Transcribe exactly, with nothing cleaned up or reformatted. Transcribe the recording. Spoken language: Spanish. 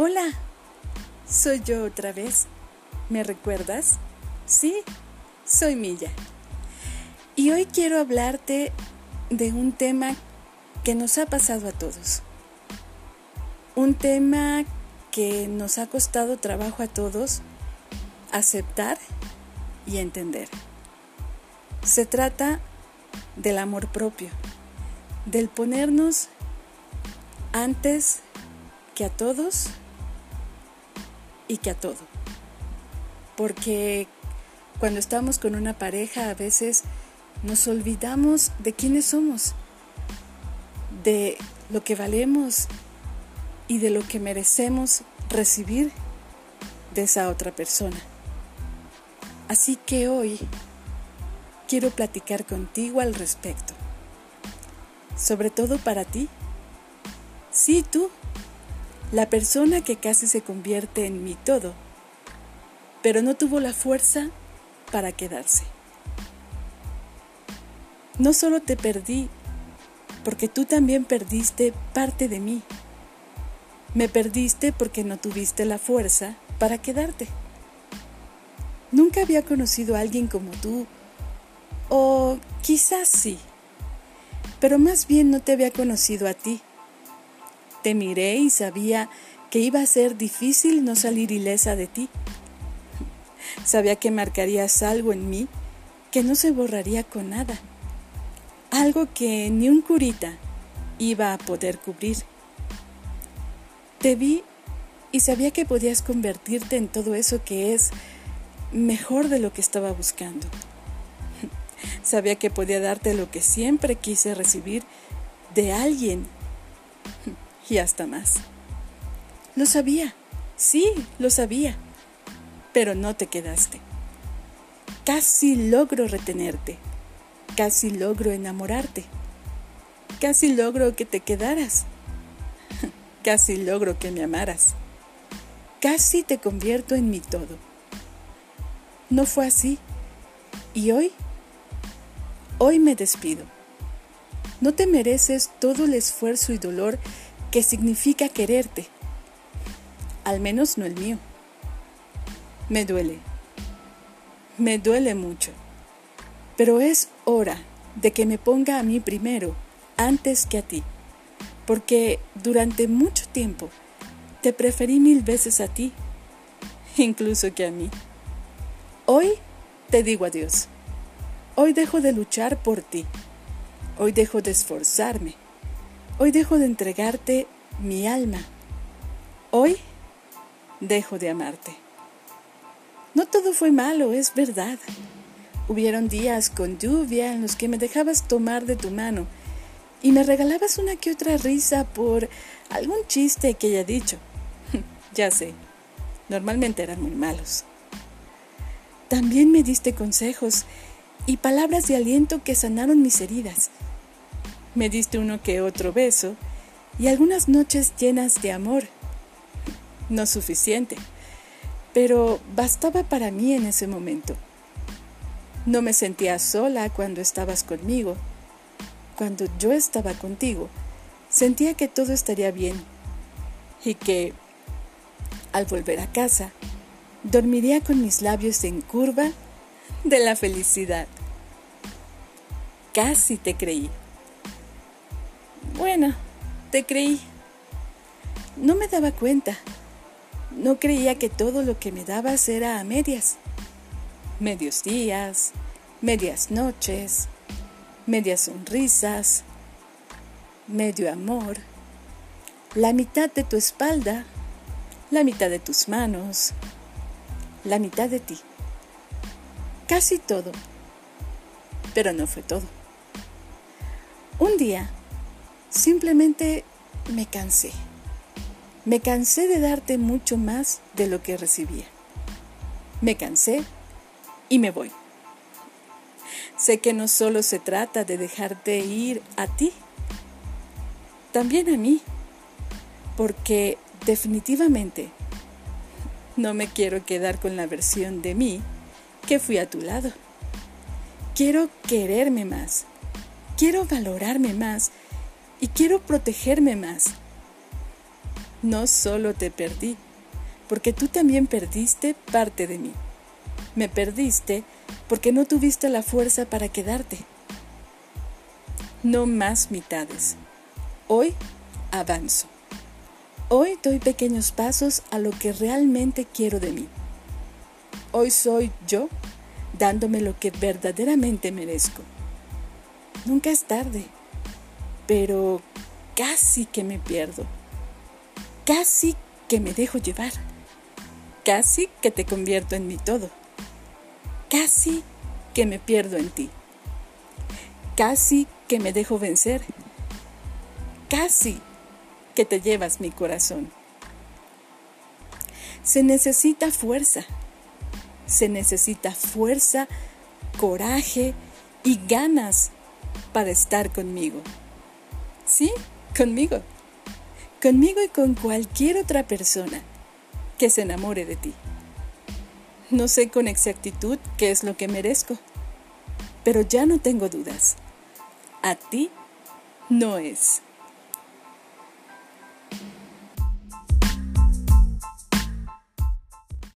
Hola, soy yo otra vez. ¿Me recuerdas? Sí, soy Milla. Y hoy quiero hablarte de un tema que nos ha pasado a todos. Un tema que nos ha costado trabajo a todos aceptar y entender. Se trata del amor propio, del ponernos antes que a todos y que a todo. Porque cuando estamos con una pareja a veces nos olvidamos de quiénes somos, de lo que valemos y de lo que merecemos recibir de esa otra persona. Así que hoy quiero platicar contigo al respecto, sobre todo para ti. Sí, tú, la persona que casi se convierte en mi todo, pero no tuvo la fuerza para quedarse. No solo te perdí, porque tú también perdiste parte de mí. Me perdiste porque no tuviste la fuerza para quedarte. Nunca había conocido a alguien como tú, o quizás sí, pero más bien no te había conocido a ti. Te miré y sabía que iba a ser difícil no salir ilesa de ti. Sabía que marcarías algo en mí que no se borraría con nada. Algo que ni un curita iba a poder cubrir. Te vi y sabía que podías convertirte en todo eso que es mejor de lo que estaba buscando. Sabía que podía darte lo que siempre quise recibir de alguien y hasta más. Lo sabía, sí, lo sabía, pero no te quedaste. Casi logro retenerte, casi logro enamorarte, casi logro que te quedaras. Casi logro que me amaras. Casi te convierto en mi todo. No fue así. Y hoy, hoy me despido. No te mereces todo el esfuerzo y dolor que significa quererte. Al menos no el mío. Me duele. Me duele mucho. Pero es hora de que me ponga a mí primero, antes que a ti. Porque durante mucho tiempo te preferí mil veces a ti, incluso que a mí. Hoy te digo adiós. Hoy dejo de luchar por ti. Hoy dejo de esforzarme. Hoy dejo de entregarte mi alma. Hoy dejo de amarte. No todo fue malo, es verdad. Hubieron días con lluvia en los que me dejabas tomar de tu mano y me regalabas una que otra risa por algún chiste que haya dicho. Ya sé, normalmente eran muy malos. También me diste consejos y palabras de aliento que sanaron mis heridas. Me diste uno que otro beso y algunas noches llenas de amor. No suficiente, pero bastaba para mí en ese momento. No me sentía sola cuando estabas conmigo. Cuando yo estaba contigo, sentía que todo estaría bien y que, al volver a casa, dormiría con mis labios en curva de la felicidad. Casi te creí. Bueno, te creí. No me daba cuenta. No creía que todo lo que me dabas era a medias. Medios días, medias noches, medias sonrisas, medio amor, la mitad de tu espalda, la mitad de tus manos, la mitad de ti. Casi todo, pero no fue todo. Un día, simplemente me cansé. Me cansé de darte mucho más de lo que recibía. Me cansé y me voy. Sé que no solo se trata de dejarte ir a ti, también a mí, porque definitivamente no me quiero quedar con la versión de mí que fui a tu lado. Quiero quererme más, quiero valorarme más y quiero protegerme más. No solo te perdí, porque tú también perdiste parte de mí. Me perdiste porque no tuviste la fuerza para quedarte. No más mitades. Hoy avanzo. Hoy doy pequeños pasos a lo que realmente quiero de mí. Hoy soy yo, dándome lo que verdaderamente merezco. Nunca es tarde, pero casi que me pierdo. Casi que me dejo llevar. Casi que te convierto en mi todo. Casi que me pierdo en ti. Casi que me dejo vencer. Casi que te llevas mi corazón. Se necesita fuerza. Se necesita fuerza, coraje y ganas para estar conmigo. Sí, conmigo. Conmigo y con cualquier otra persona que se enamore de ti. No sé con exactitud qué es lo que merezco, pero ya no tengo dudas. A ti no es.